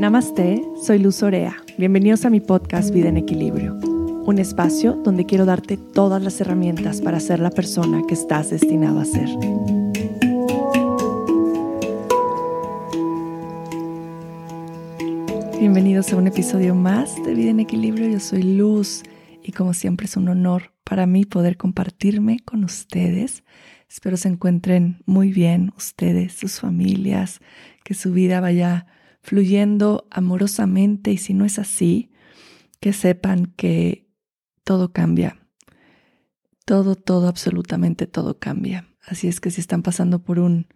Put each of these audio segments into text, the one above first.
Namaste, soy Luz Orea. Bienvenidos a mi podcast Vida en Equilibrio, un espacio donde quiero darte todas las herramientas para ser la persona que estás destinado a ser. Bienvenidos a un episodio más de Vida en Equilibrio. Yo soy Luz y como siempre es un honor para mí poder compartirme con ustedes. Espero se encuentren muy bien ustedes, sus familias, que su vida vaya fluyendo amorosamente, y si no es así, que sepan que todo cambia. Todo, absolutamente todo cambia. Así es que si están pasando por un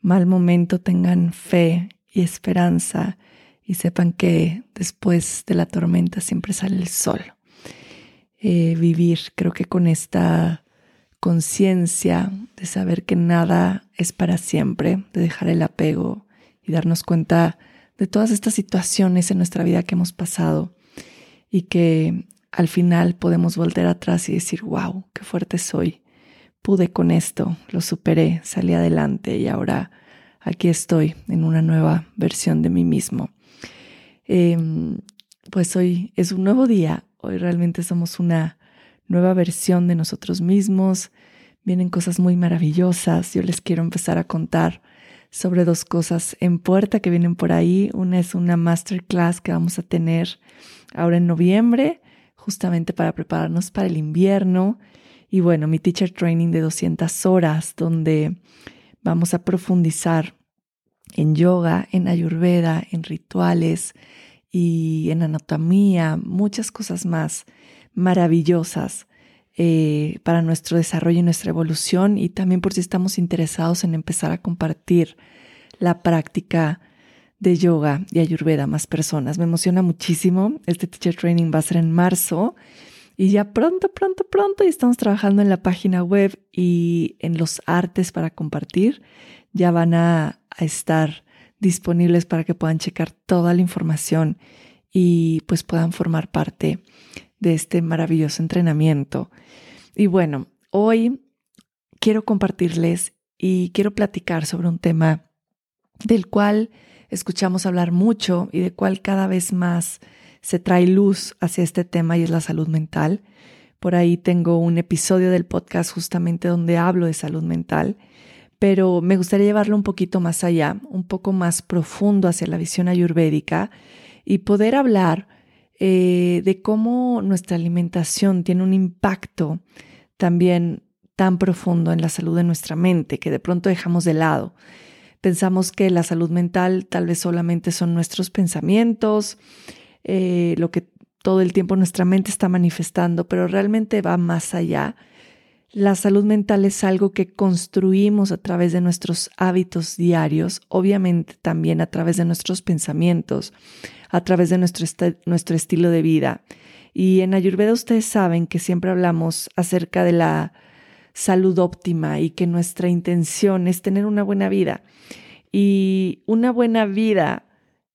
mal momento, tengan fe y esperanza y sepan que después de la tormenta siempre sale el sol. Vivir, creo que con esta conciencia de saber que nada es para siempre, de dejar el apego y darnos cuenta de todas estas situaciones en nuestra vida que hemos pasado y que al final podemos voltear atrás y decir, wow, qué fuerte soy, pude con esto, lo superé, salí adelante y ahora aquí estoy en una nueva versión de mí mismo. Pues hoy es un nuevo día, hoy realmente somos una nueva versión de nosotros mismos, vienen cosas muy maravillosas, yo les quiero empezar a contar sobre dos cosas en puerta que vienen por ahí. Una es una masterclass que vamos a tener ahora en noviembre, justamente para prepararnos para el invierno. Y bueno, mi teacher training de 200 horas, donde vamos a profundizar en yoga, en ayurveda, en rituales y en anatomía, muchas cosas más maravillosas. Para nuestro desarrollo y nuestra evolución, y también por si estamos interesados en empezar a compartir la práctica de yoga y ayurveda a más personas. Me emociona muchísimo. Este teacher training va a ser en marzo y ya pronto, y estamos trabajando en la página web y en los artes para compartir. Ya van a estar disponibles para que puedan checar toda la información y pues puedan formar parte de este maravilloso entrenamiento. Y bueno, hoy quiero compartirles y quiero platicar sobre un tema del cual escuchamos hablar mucho y de cual cada vez más se trae luz hacia este tema, y es la salud mental. Por ahí tengo un episodio del podcast justamente donde hablo de salud mental, pero me gustaría llevarlo un poquito más allá, un poco más profundo hacia la visión ayurvédica y poder hablar de cómo nuestra alimentación tiene un impacto también tan profundo en la salud de nuestra mente, que de pronto dejamos de lado. Pensamos que la salud mental tal vez solamente son nuestros pensamientos, lo que todo el tiempo nuestra mente está manifestando, pero realmente va más allá. La salud mental es algo que construimos a través de nuestros hábitos diarios, obviamente también a través de nuestros pensamientos, a través de nuestro estilo de vida. Y en Ayurveda ustedes saben que siempre hablamos acerca de la salud óptima y que nuestra intención es tener una buena vida. Y una buena vida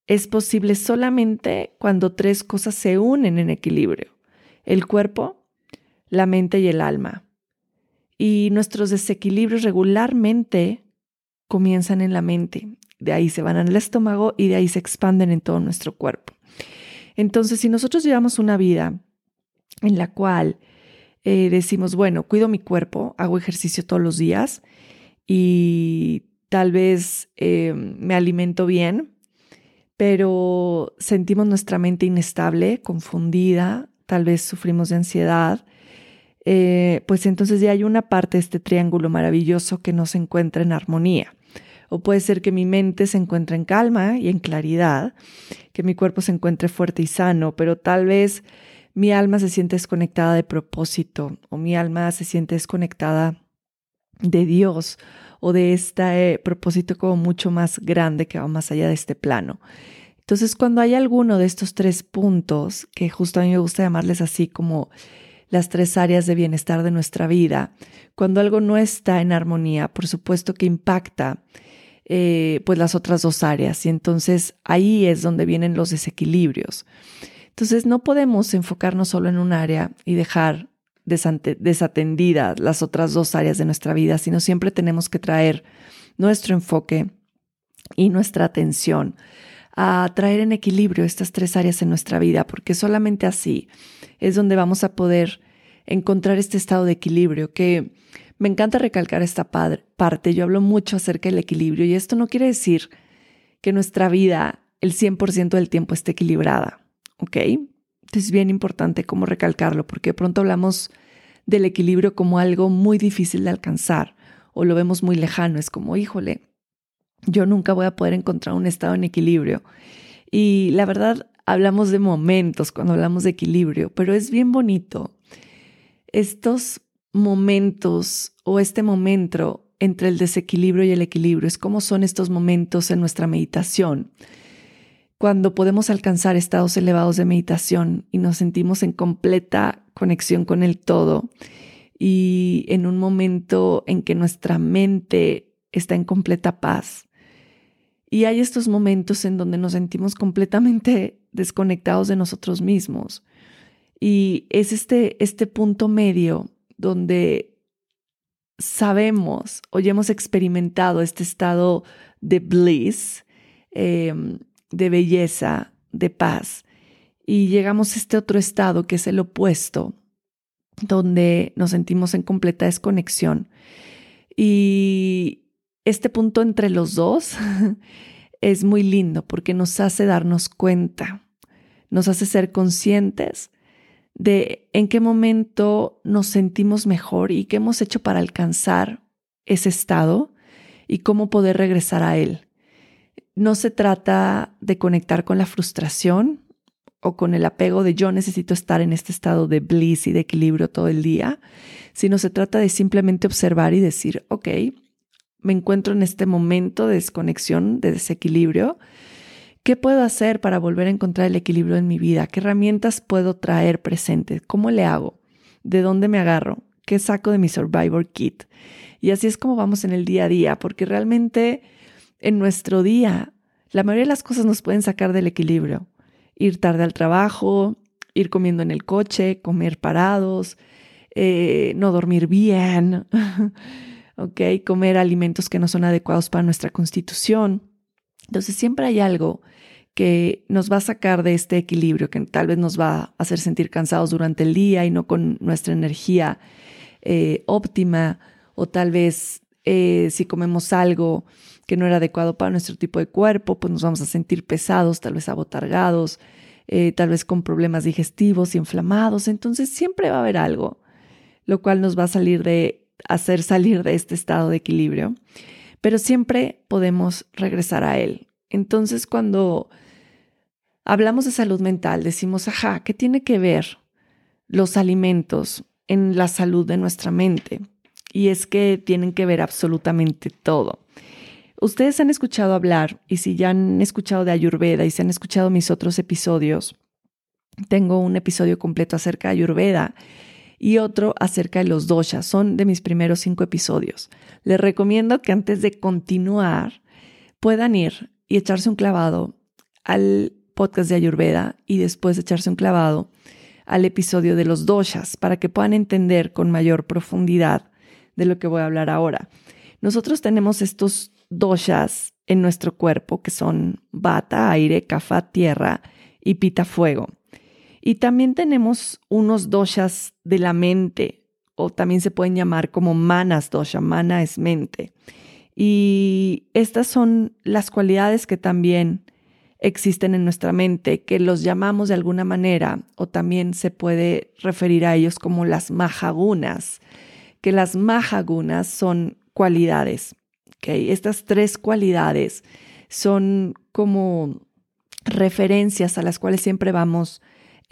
es posible solamente cuando tres cosas se unen en equilibrio: el cuerpo, la mente y el alma. Y nuestros desequilibrios regularmente comienzan en la mente, de ahí se van al estómago y de ahí se expanden en todo nuestro cuerpo. Entonces, si nosotros llevamos una vida en la cual decimos, bueno, cuido mi cuerpo, hago ejercicio todos los días y tal vez me alimento bien, pero sentimos nuestra mente inestable, confundida, tal vez sufrimos de ansiedad, pues entonces ya hay una parte de este triángulo maravilloso que no se encuentra en armonía. O puede ser que mi mente se encuentre en calma y en claridad, que mi cuerpo se encuentre fuerte y sano, pero tal vez mi alma se siente desconectada de propósito, o mi alma se siente desconectada de Dios o de este propósito como mucho más grande que va más allá de este plano. Entonces, cuando hay alguno de estos tres puntos, que justo a mí me gusta llamarles así como las tres áreas de bienestar de nuestra vida, cuando algo no está en armonía, por supuesto que impacta pues las otras dos áreas, y entonces ahí es donde vienen los desequilibrios. Entonces no podemos enfocarnos solo en un área y dejar desatendidas las otras dos áreas de nuestra vida, sino siempre tenemos que traer nuestro enfoque y nuestra atención a traer en equilibrio estas tres áreas en nuestra vida, porque solamente así es donde vamos a poder encontrar este estado de equilibrio, que me encanta recalcar esta parte. Yo hablo mucho acerca del equilibrio y esto no quiere decir que nuestra vida el 100% del tiempo esté equilibrada, ¿ok? Es bien importante como recalcarlo, porque de pronto hablamos del equilibrio como algo muy difícil de alcanzar o lo vemos muy lejano. Es como, híjole, yo nunca voy a poder encontrar un estado en equilibrio. Y la verdad, hablamos de momentos cuando hablamos de equilibrio, pero es bien bonito estos momentos o este momento entre el desequilibrio y el equilibrio. Es como son estos momentos en nuestra meditación, cuando podemos alcanzar estados elevados de meditación y nos sentimos en completa conexión con el todo y en un momento en que nuestra mente está en completa paz. Y hay estos momentos en donde nos sentimos completamente desconectados de nosotros mismos. Y es este punto medio donde sabemos o ya hemos experimentado este estado de bliss, de belleza, de paz. Y llegamos a este otro estado que es el opuesto, donde nos sentimos en completa desconexión. Y este punto entre los dos es muy lindo porque nos hace darnos cuenta, nos hace ser conscientes de en qué momento nos sentimos mejor y qué hemos hecho para alcanzar ese estado y cómo poder regresar a él. No se trata de conectar con la frustración o con el apego de yo necesito estar en este estado de bliss y de equilibrio todo el día, sino se trata de simplemente observar y decir, ok, me encuentro en este momento de desconexión, de desequilibrio. ¿Qué puedo hacer para volver a encontrar el equilibrio en mi vida? ¿Qué herramientas puedo traer presentes? ¿Cómo le hago? ¿De dónde me agarro? ¿Qué saco de mi Survivor Kit? Y así es como vamos en el día a día, porque realmente en nuestro día la mayoría de las cosas nos pueden sacar del equilibrio. Ir tarde al trabajo, ir comiendo en el coche, comer parados, no dormir bien, ¿okay? Comer alimentos que no son adecuados para nuestra constitución. Entonces siempre hay algo que nos va a sacar de este equilibrio, que tal vez nos va a hacer sentir cansados durante el día y no con nuestra energía óptima, o tal vez si comemos algo que no era adecuado para nuestro tipo de cuerpo, pues nos vamos a sentir pesados, tal vez abotargados, tal vez con problemas digestivos, inflamados. Entonces siempre va a haber algo, lo cual nos va a hacer salir de este estado de equilibrio. Pero siempre podemos regresar a él. Entonces, cuando hablamos de salud mental, decimos, ajá, ¿qué tiene que ver los alimentos en la salud de nuestra mente? Y es que tienen que ver absolutamente todo. Ustedes han escuchado hablar, y si ya han escuchado de Ayurveda y si han escuchado mis otros episodios, tengo un episodio completo acerca de Ayurveda y otro acerca de los doshas. Son de mis primeros 5 episodios. Les recomiendo que antes de continuar puedan ir y echarse un clavado al podcast de Ayurveda y después echarse un clavado al episodio de los doshas para que puedan entender con mayor profundidad de lo que voy a hablar ahora. Nosotros tenemos estos doshas en nuestro cuerpo que son vata, aire, kapha, tierra y pitta, fuego. Y también tenemos unos doshas de la mente, o también se pueden llamar como manas dosha. Mana es mente. Y estas son las cualidades que también existen en nuestra mente, que los llamamos de alguna manera, o también se puede referir a ellos como las Maia Gunas, que las Maia Gunas son cualidades, ¿okay? Estas 3 cualidades son como referencias a las cuales siempre vamos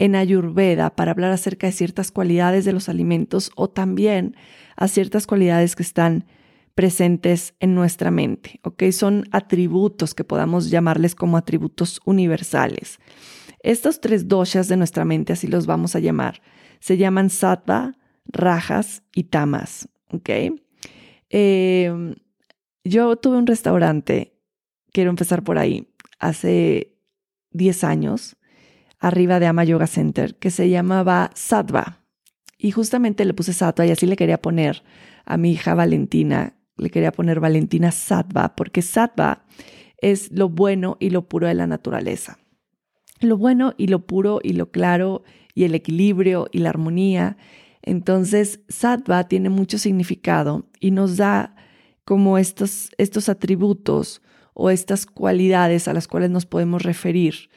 en Ayurveda para hablar acerca de ciertas cualidades de los alimentos o también a ciertas cualidades que están presentes en nuestra mente, ¿ok? Son atributos que podamos llamarles como atributos universales. Estos 3 doshas de nuestra mente, así los vamos a llamar, se llaman sattva, rajas y tamas, ¿ok? Yo tuve un restaurante, quiero empezar por ahí, hace 10 años, arriba de Ama Yoga Center, que se llamaba Sattva. Y justamente le puse Sattva y así le quería poner a mi hija Valentina. Le quería poner Valentina Sattva porque Sattva es lo bueno y lo puro de la naturaleza. Lo bueno y lo puro y lo claro y el equilibrio y la armonía. Entonces, sattva tiene mucho significado y nos da como estos atributos o estas cualidades a las cuales nos podemos referir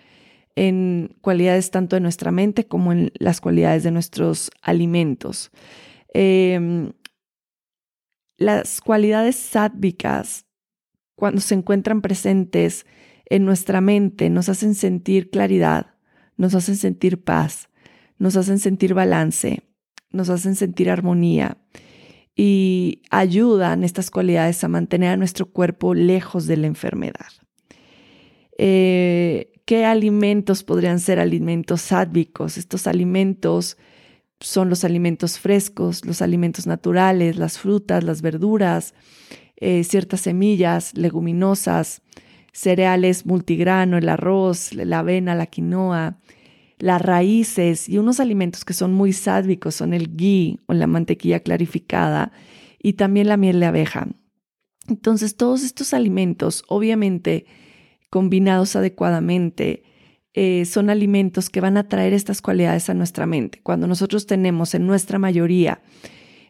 en cualidades tanto de nuestra mente como en las cualidades de nuestros alimentos. Las cualidades sáttvicas, cuando se encuentran presentes en nuestra mente, nos hacen sentir claridad, nos hacen sentir paz, nos hacen sentir balance, nos hacen sentir armonía y ayudan estas cualidades a mantener a nuestro cuerpo lejos de la enfermedad. ¿Qué alimentos podrían ser alimentos sáttvicos? Estos alimentos son los alimentos frescos, los alimentos naturales, las frutas, las verduras, ciertas semillas, leguminosas, cereales multigrano, el arroz, la avena, la quinoa, las raíces y unos alimentos que son muy sádvicos son el ghee o la mantequilla clarificada y también la miel de abeja. Entonces, todos estos alimentos, obviamente combinados adecuadamente, son alimentos que van a traer estas cualidades a nuestra mente. Cuando nosotros tenemos en nuestra mayoría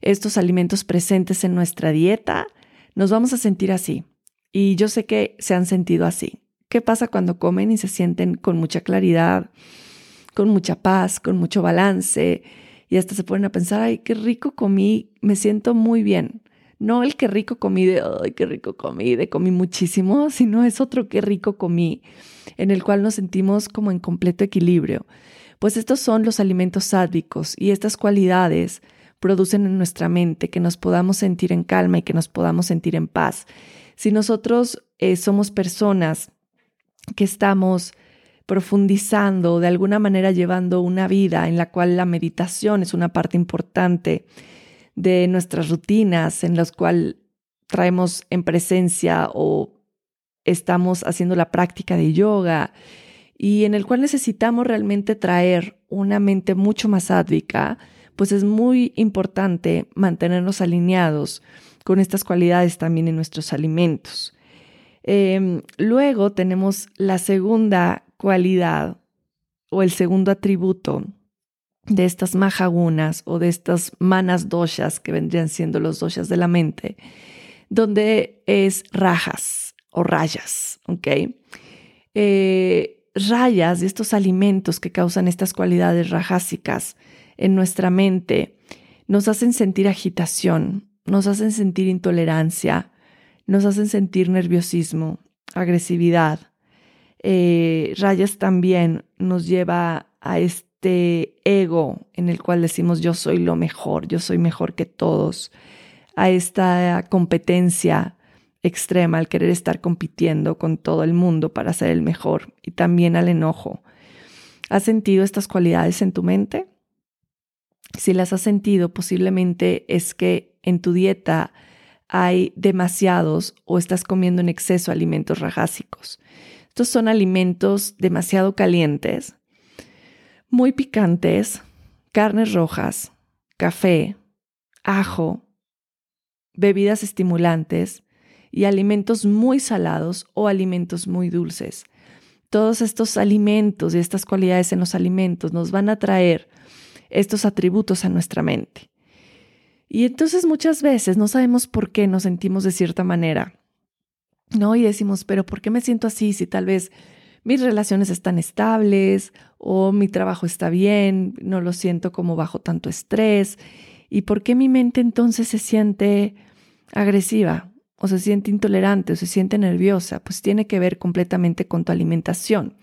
estos alimentos presentes en nuestra dieta, nos vamos a sentir así. Y yo sé que se han sentido así. ¿Qué pasa cuando comen y se sienten con mucha claridad, con mucha paz, con mucho balance? Y hasta se ponen a pensar, ay, qué rico comí, me siento muy bien. No el que rico comí de, ay, qué rico comí, de comí muchísimo, sino es otro que rico comí, en el cual nos sentimos como en completo equilibrio. Pues estos son los alimentos sádvicos y estas cualidades producen en nuestra mente que nos podamos sentir en calma y que nos podamos sentir en paz. Si nosotros somos personas que estamos profundizando, de alguna manera llevando una vida en la cual la meditación es una parte importante de nuestras rutinas, en las cuales traemos en presencia o estamos haciendo la práctica de yoga y en el cual necesitamos realmente traer una mente mucho más sátvica, pues es muy importante mantenernos alineados con estas cualidades también en nuestros alimentos. Luego tenemos la segunda cualidad o el segundo atributo de estas Maia Gunas o de estas manas doshas que vendrían siendo los doshas de la mente, donde es rajas o rayas, ¿ok? Rayas y estos alimentos que causan estas cualidades rajásicas en nuestra mente nos hacen sentir agitación, nos hacen sentir intolerancia, nos hacen sentir nerviosismo, agresividad. Rajas también nos lleva a este ego en el cual decimos yo soy lo mejor, yo soy mejor que todos, a esta competencia extrema, al querer estar compitiendo con todo el mundo para ser el mejor y también al enojo. ¿Has sentido estas cualidades en tu mente? Si las has sentido, posiblemente es que en tu dieta hay demasiados o estás comiendo en exceso alimentos rajásicos. Estos son alimentos demasiado calientes, muy picantes, carnes rojas, café, ajo, bebidas estimulantes y alimentos muy salados o alimentos muy dulces. Todos estos alimentos y estas cualidades en los alimentos nos van a traer estos atributos a nuestra mente. Y entonces muchas veces no sabemos por qué nos sentimos de cierta manera, ¿no? Y decimos, pero ¿por qué me siento así si tal vez mis relaciones están estables o mi trabajo está bien, no lo siento como bajo tanto estrés? ¿Y por qué mi mente entonces se siente agresiva o se siente intolerante o se siente nerviosa? Pues tiene que ver completamente con tu alimentación.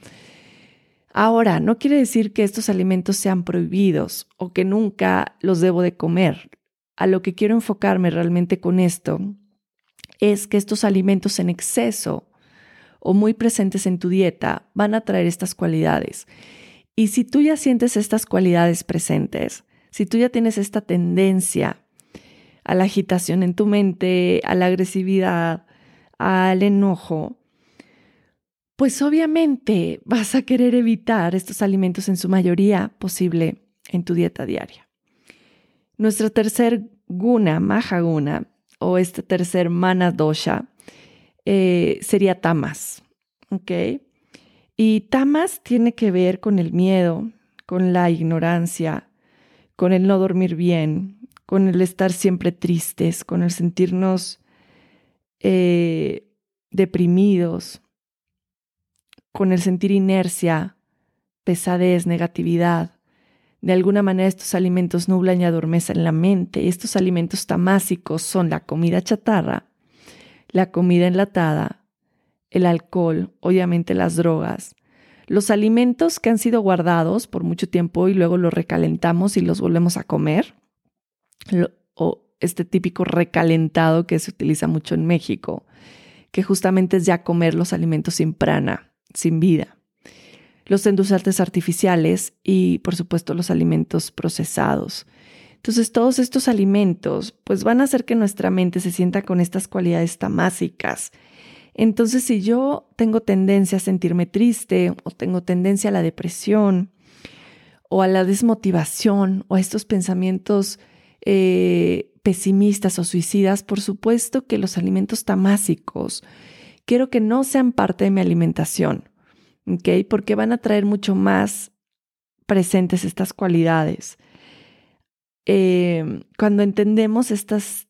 Ahora, no quiere decir que estos alimentos sean prohibidos o que nunca los debo de comer. A lo que quiero enfocarme realmente con esto es que estos alimentos en exceso o muy presentes en tu dieta van a traer estas cualidades. Y si tú ya sientes estas cualidades presentes, si tú ya tienes esta tendencia a la agitación en tu mente, a la agresividad, al enojo, pues obviamente vas a querer evitar estos alimentos en su mayoría posible en tu dieta diaria. Nuestro tercer guna, Maia Guna, o este tercer mana dosha, sería Tamas, ¿ok? Y Tamas tiene que ver con el miedo, con la ignorancia, con el no dormir bien, con el estar siempre tristes, con el sentirnos deprimidos, con el sentir inercia, pesadez, negatividad. De alguna manera estos alimentos nublan y adormecen la mente. Estos alimentos tamásicos son la comida chatarra, la comida enlatada, el alcohol, obviamente las drogas, los alimentos que han sido guardados por mucho tiempo y luego los recalentamos y los volvemos a comer, o este típico recalentado que se utiliza mucho en México, que justamente es ya comer los alimentos sin prana, sin vida, los endulzantes artificiales y, por supuesto, los alimentos procesados. Entonces, todos estos alimentos pues, van a hacer que nuestra mente se sienta con estas cualidades tamásicas. Entonces, si yo tengo tendencia a sentirme triste o tengo tendencia a la depresión o a la desmotivación o a estos pensamientos pesimistas o suicidas, por supuesto que los alimentos tamásicos quiero que no sean parte de mi alimentación, ¿okay? Porque van a traer mucho más presentes estas cualidades. Cuando entendemos estas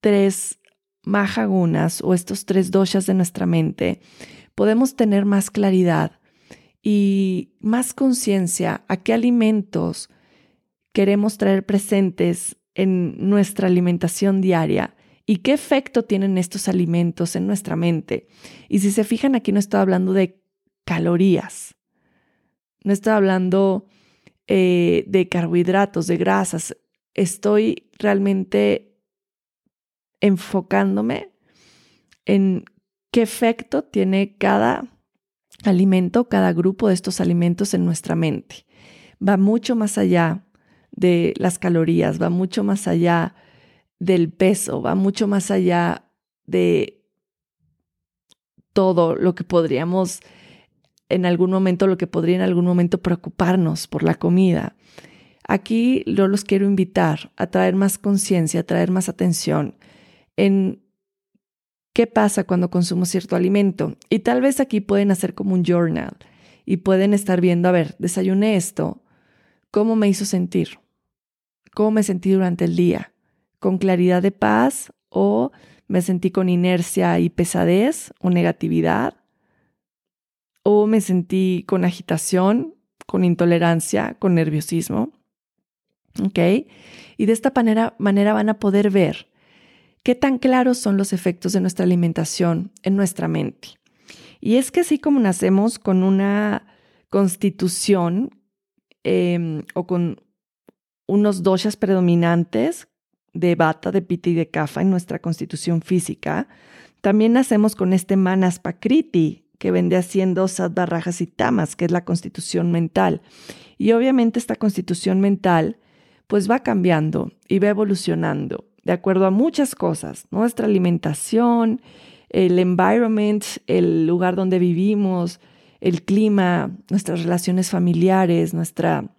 tres Maia Gunas o estos tres doshas de nuestra mente, podemos tener más claridad y más conciencia a qué alimentos queremos traer presentes en nuestra alimentación diaria y qué efecto tienen estos alimentos en nuestra mente. Y si se fijan, aquí no estoy hablando de calorías, no estoy hablando de carbohidratos, de grasas. Estoy realmente enfocándome en qué efecto tiene cada alimento, cada grupo de estos alimentos en nuestra mente. Va mucho más allá de las calorías, va mucho más allá del peso, va mucho más allá de todo lo que podríamos en algún momento preocuparnos por la comida. Aquí yo los quiero invitar a traer más conciencia, a traer más atención en qué pasa cuando consumo cierto alimento. Y tal vez aquí pueden hacer como un journal y pueden estar viendo, a ver, desayuné esto, ¿cómo me hizo sentir? ¿Cómo me sentí durante el día? ¿Con claridad de paz o me sentí con inercia y pesadez o negatividad? ¿O me sentí con agitación, con intolerancia, con nerviosismo? ¿Okay? Y de esta manera van a poder ver qué tan claros son los efectos de nuestra alimentación en nuestra mente. Y es que así como nacemos con una constitución o con unos doshas predominantes de Vata, de Pitta y de Kapha en nuestra constitución física, también nacemos con este Manas Prakriti, que vendría siendo Sattva, Rajas y Tamas, que es la constitución mental. Y obviamente esta constitución mental pues va cambiando y va evolucionando de acuerdo a muchas cosas, ¿no? Nuestra alimentación, el environment, el lugar donde vivimos, el clima, nuestras relaciones familiares, nuestra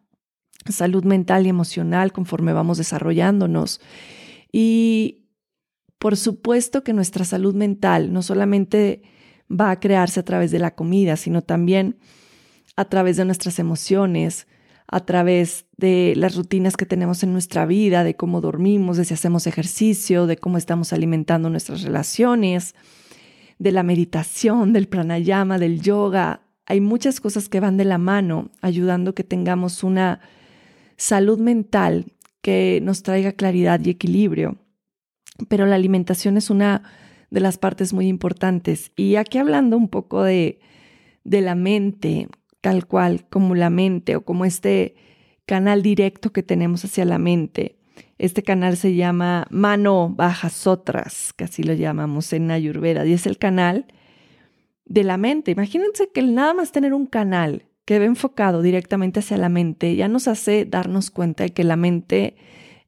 salud mental y emocional conforme vamos desarrollándonos. Y por supuesto que nuestra salud mental no solamente va a crearse a través de la comida, sino también a través de nuestras emociones, a través de las rutinas que tenemos en nuestra vida, de cómo dormimos, de si hacemos ejercicio, de cómo estamos alimentando nuestras relaciones, de la meditación, del pranayama, del yoga. Hay muchas cosas que van de la mano, ayudando que tengamos una salud mental que nos traiga claridad y equilibrio. Pero la alimentación es una de las partes muy importantes. Y aquí hablando un poco de la mente, tal cual como la mente o como este canal directo que tenemos hacia la mente. Este canal se llama Mano Bajas Otras, que así lo llamamos en Ayurveda, y es el canal de la mente. Imagínense que nada más tener un canal que va enfocado directamente hacia la mente ya nos hace darnos cuenta de que la mente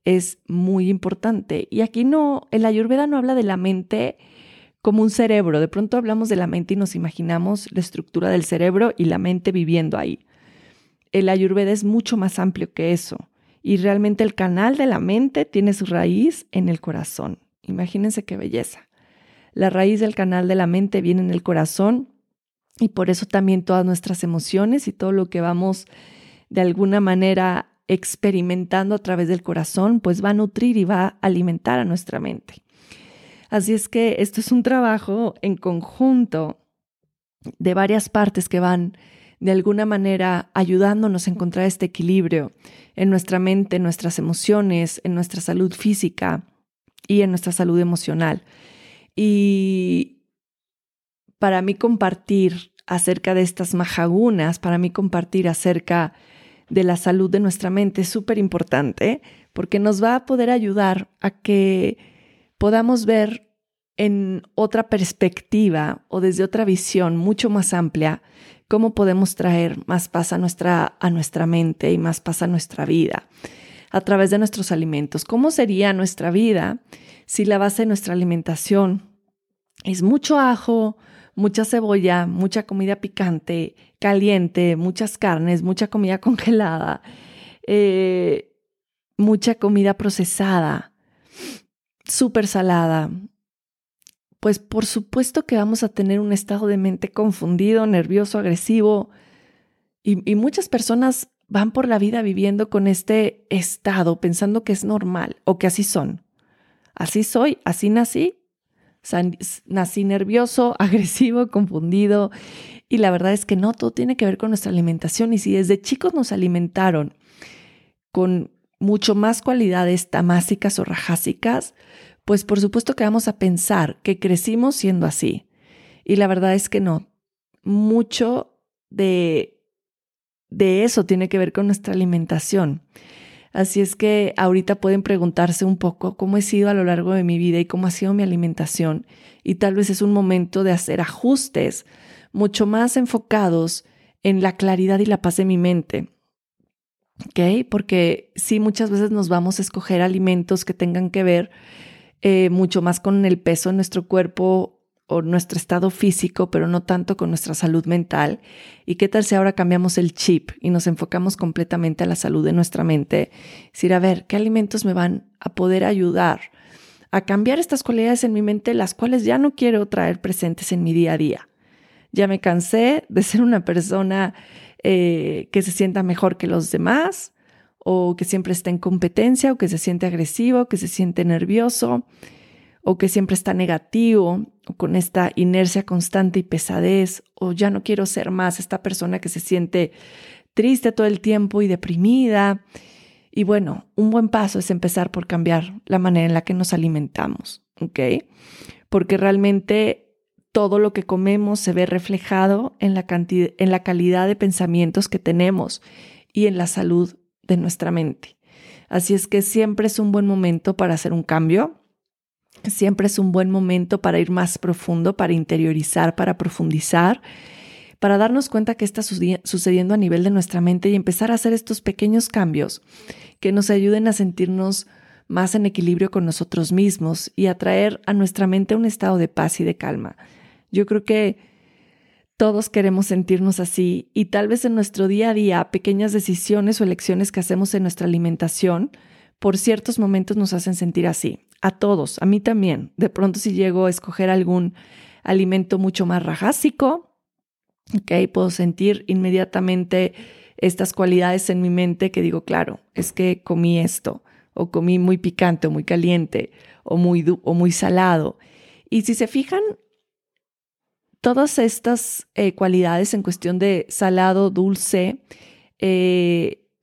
es muy importante. Y aquí no, en la Ayurveda no habla de la mente como un cerebro. De pronto hablamos de la mente y nos imaginamos la estructura del cerebro y la mente viviendo ahí. El Ayurveda es mucho más amplio que eso. Y realmente el canal de la mente tiene su raíz en el corazón. Imagínense qué belleza. La raíz del canal de la mente viene en el corazón y por eso también todas nuestras emociones y todo lo que vamos de alguna manera experimentando a través del corazón, pues va a nutrir y va a alimentar a nuestra mente. Así es que esto es un trabajo en conjunto de varias partes que van de alguna manera ayudándonos a encontrar este equilibrio en nuestra mente, en nuestras emociones, en nuestra salud física y en nuestra salud emocional. Y para mí compartir acerca de estas majagunas, para mí compartir acerca de la salud de nuestra mente es súper importante porque nos va a poder ayudar a que podamos ver en otra perspectiva o desde otra visión mucho más amplia cómo podemos traer más paz a nuestra mente y más paz a nuestra vida a través de nuestros alimentos. ¿Cómo sería nuestra vida si la base de nuestra alimentación es mucho ajo, mucha cebolla, mucha comida picante, caliente, muchas carnes, mucha comida congelada, mucha comida procesada, súper salada? Pues por supuesto que vamos a tener un estado de mente confundido, nervioso, agresivo y muchas personas van por la vida viviendo con este estado, pensando que es normal o que así son. Así soy, así nací. Nací nervioso, agresivo, confundido y la verdad es que no, todo tiene que ver con nuestra alimentación y si desde chicos nos alimentaron con mucho más cualidades tamásicas o rajásicas, pues por supuesto que vamos a pensar que crecimos siendo así y la verdad es que no, mucho de eso tiene que ver con nuestra alimentación. Así es que ahorita pueden preguntarse un poco cómo he sido a lo largo de mi vida y cómo ha sido mi alimentación. Y tal vez es un momento de hacer ajustes mucho más enfocados en la claridad y la paz de mi mente. ¿Okay? Porque sí, muchas veces nos vamos a escoger alimentos que tengan que ver mucho más con el peso de nuestro cuerpo o nuestro estado físico, pero no tanto con nuestra salud mental. ¿Y qué tal si ahora cambiamos el chip y nos enfocamos completamente a la salud de nuestra mente? Es decir, a ver, ¿qué alimentos me van a poder ayudar a cambiar estas cualidades en mi mente, las cuales ya no quiero traer presentes en mi día a día? Ya me cansé de ser una persona que se sienta mejor que los demás, o que siempre está en competencia, o que se siente agresivo, que se siente nervioso, o que siempre está negativo, o con esta inercia constante y pesadez, o ya no quiero ser más esta persona que se siente triste todo el tiempo y deprimida. Y bueno, un buen paso es empezar por cambiar la manera en la que nos alimentamos, ¿ok? Porque realmente todo lo que comemos se ve reflejado en la calidad de pensamientos que tenemos y en la salud de nuestra mente. Así es que siempre es un buen momento para hacer un cambio. Siempre es un buen momento para ir más profundo, para interiorizar, para profundizar, para darnos cuenta qué está sucediendo a nivel de nuestra mente y empezar a hacer estos pequeños cambios que nos ayuden a sentirnos más en equilibrio con nosotros mismos y a traer a nuestra mente un estado de paz y de calma. Yo creo que todos queremos sentirnos así y tal vez en nuestro día a día pequeñas decisiones o elecciones que hacemos en nuestra alimentación por ciertos momentos nos hacen sentir así. A todos, a mí también. De pronto si llego a escoger algún alimento mucho más rajásico, okay, puedo sentir inmediatamente estas cualidades en mi mente que digo, claro, es que comí esto, o comí muy picante, o muy caliente, o muy salado. Y si se fijan, todas estas cualidades en cuestión de salado, dulce,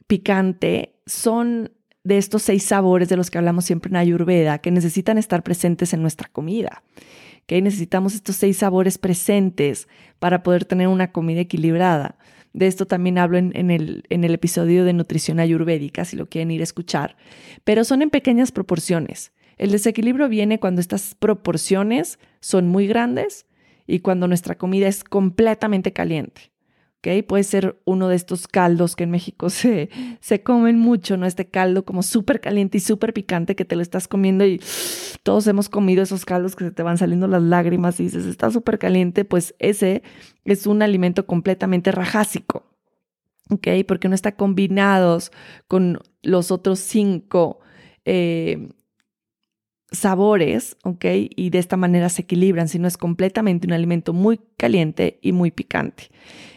picante, son de estos 6 sabores de los que hablamos siempre en Ayurveda, que necesitan estar presentes en nuestra comida. ¿Okay? Necesitamos estos 6 sabores presentes para poder tener una comida equilibrada. De esto también hablo en el episodio de Nutrición Ayurvédica, si lo quieren ir a escuchar. Pero son en pequeñas proporciones. El desequilibrio viene cuando estas proporciones son muy grandes y cuando nuestra comida es completamente caliente. ¿Okay? Puede ser uno de estos caldos que en México se comen mucho, ¿no? Este caldo como súper caliente y súper picante que te lo estás comiendo y todos hemos comido esos caldos que se te van saliendo las lágrimas y dices, está súper caliente, pues ese es un alimento completamente rajásico, ¿ok? Porque no está combinados con los otros 5 sabores, ¿ok? Y de esta manera se equilibran, si no es completamente un alimento muy caliente y muy picante.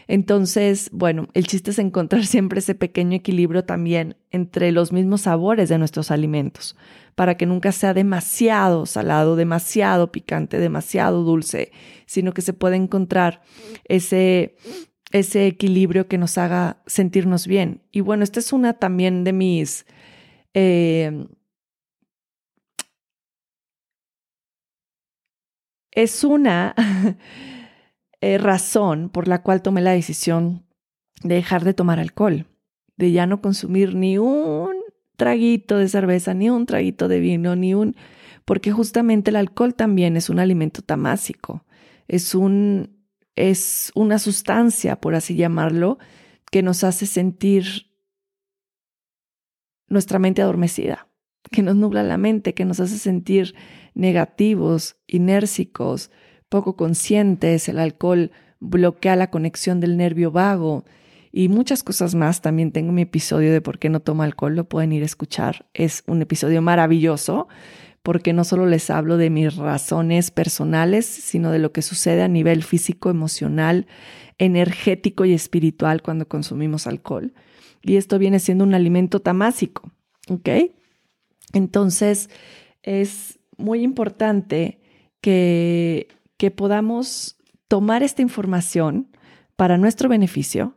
Entonces, bueno, el chiste es encontrar siempre ese pequeño equilibrio también entre los mismos sabores de nuestros alimentos, para que nunca sea demasiado salado, demasiado picante, demasiado dulce, sino que se pueda encontrar ese equilibrio que nos haga sentirnos bien. Y bueno, esta es una también de mis... es una razón por la cual tomé la decisión de dejar de tomar alcohol, de ya no consumir ni un traguito de cerveza, ni un traguito de vino, porque justamente el alcohol también es un alimento tamásico, es una sustancia, por así llamarlo, que nos hace sentir nuestra mente adormecida, que nos nubla la mente, que nos hace sentir negativos, inércicos, poco conscientes. El alcohol bloquea la conexión del nervio vago y muchas cosas más. También tengo mi episodio de por qué no tomo alcohol, lo pueden ir a escuchar. Es un episodio maravilloso porque no solo les hablo de mis razones personales, sino de lo que sucede a nivel físico, emocional, energético y espiritual cuando consumimos alcohol. Y esto viene siendo un alimento tamásico, ¿ok? Entonces, es muy importante que podamos tomar esta información para nuestro beneficio,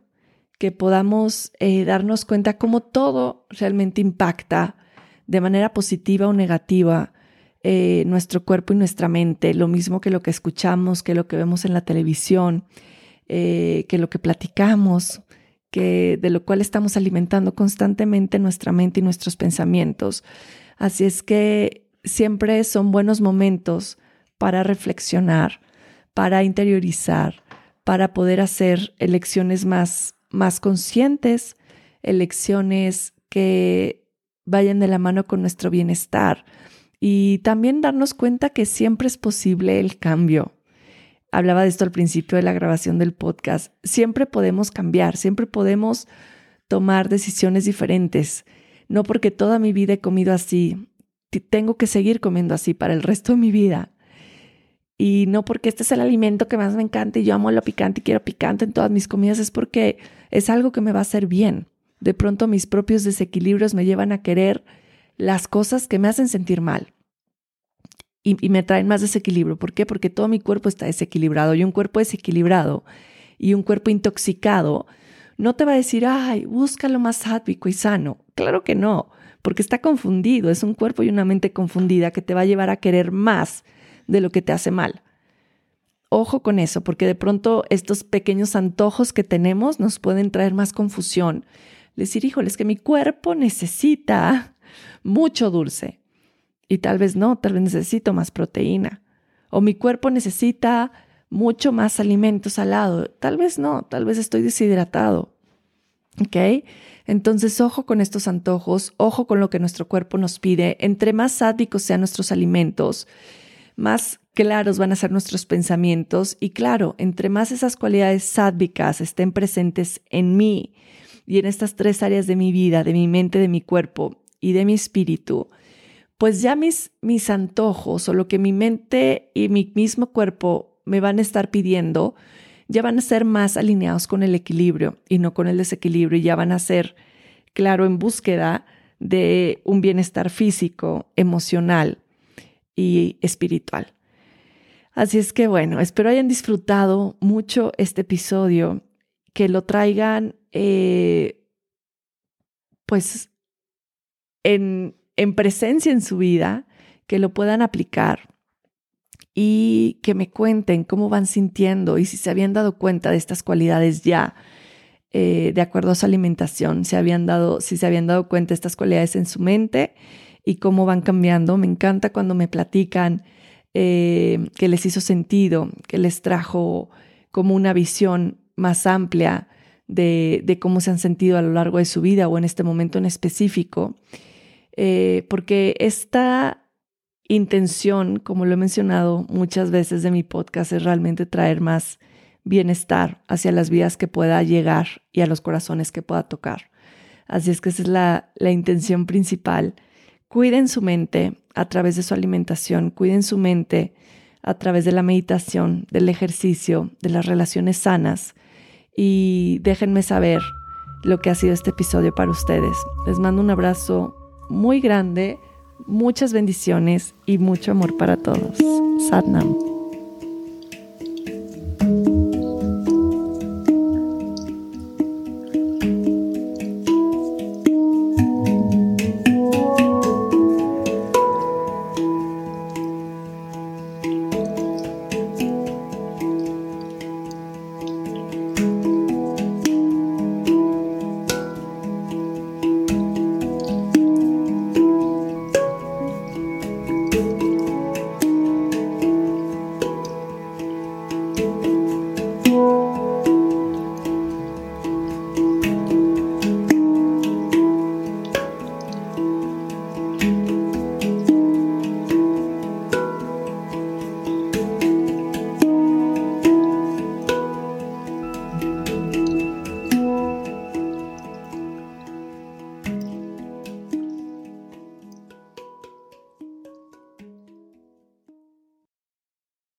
que podamos darnos cuenta cómo todo realmente impacta de manera positiva o negativa nuestro cuerpo y nuestra mente, lo mismo que lo que escuchamos, que lo que vemos en la televisión, que lo que platicamos, de lo cual estamos alimentando constantemente nuestra mente y nuestros pensamientos. Así es que siempre son buenos momentos para reflexionar, para interiorizar, para poder hacer elecciones más conscientes, elecciones que vayan de la mano con nuestro bienestar y también darnos cuenta que siempre es posible el cambio. Hablaba de esto al principio de la grabación del podcast. Siempre podemos cambiar, siempre podemos tomar decisiones diferentes. No porque toda mi vida he comido así, tengo que seguir comiendo así para el resto de mi vida. Y no porque este es el alimento que más me encanta y yo amo lo picante y quiero picante en todas mis comidas, es porque es algo que me va a hacer bien. De pronto mis propios desequilibrios me llevan a querer las cosas que me hacen sentir mal y me traen más desequilibrio. ¿Por qué? Porque todo mi cuerpo está desequilibrado, y un cuerpo desequilibrado y un cuerpo intoxicado no te va a decir, ay, busca lo más sádvico y sano. Claro que no, porque está confundido. Es un cuerpo y una mente confundida que te va a llevar a querer más de lo que te hace mal. Ojo con eso, porque de pronto estos pequeños antojos que tenemos nos pueden traer más confusión. Decir, híjole, es que mi cuerpo necesita mucho dulce y tal vez no, tal vez necesito más proteína. O mi cuerpo necesita mucho más alimento salado. Tal vez no, tal vez estoy deshidratado. ¿Ok? Entonces, ojo con estos antojos, ojo con lo que nuestro cuerpo nos pide. Entre más sádicos sean nuestros alimentos, más claros van a ser nuestros pensamientos. Y claro, entre más esas cualidades sádvicas estén presentes en mí y en estas tres áreas de mi vida, de mi mente, de mi cuerpo y de mi espíritu, pues ya mis antojos o lo que mi mente y mi mismo cuerpo me van a estar pidiendo ya van a ser más alineados con el equilibrio y no con el desequilibrio, y ya van a ser, claro, en búsqueda de un bienestar físico, emocional y espiritual. Así es que bueno, espero hayan disfrutado mucho este episodio, que lo traigan pues en presencia en su vida, que lo puedan aplicar y que me cuenten cómo van sintiendo y si se habían dado cuenta de estas cualidades ya de acuerdo a su alimentación, si se habían dado cuenta de estas cualidades en su mente y cómo van cambiando. Me encanta cuando me platican que les hizo sentido, que les trajo como una visión más amplia de cómo se han sentido a lo largo de su vida o en este momento en específico. Porque esta intención, como lo he mencionado muchas veces de mi podcast, es realmente traer más bienestar hacia las vidas que pueda llegar y a los corazones que pueda tocar. Así es que esa es la intención principal. Cuiden su mente, a través de su alimentación, cuiden su mente a través de la meditación, del ejercicio, de las relaciones sanas, y déjenme saber lo que ha sido este episodio para ustedes. Les mando un abrazo muy grande, muchas bendiciones y mucho amor para todos. Sat Nam.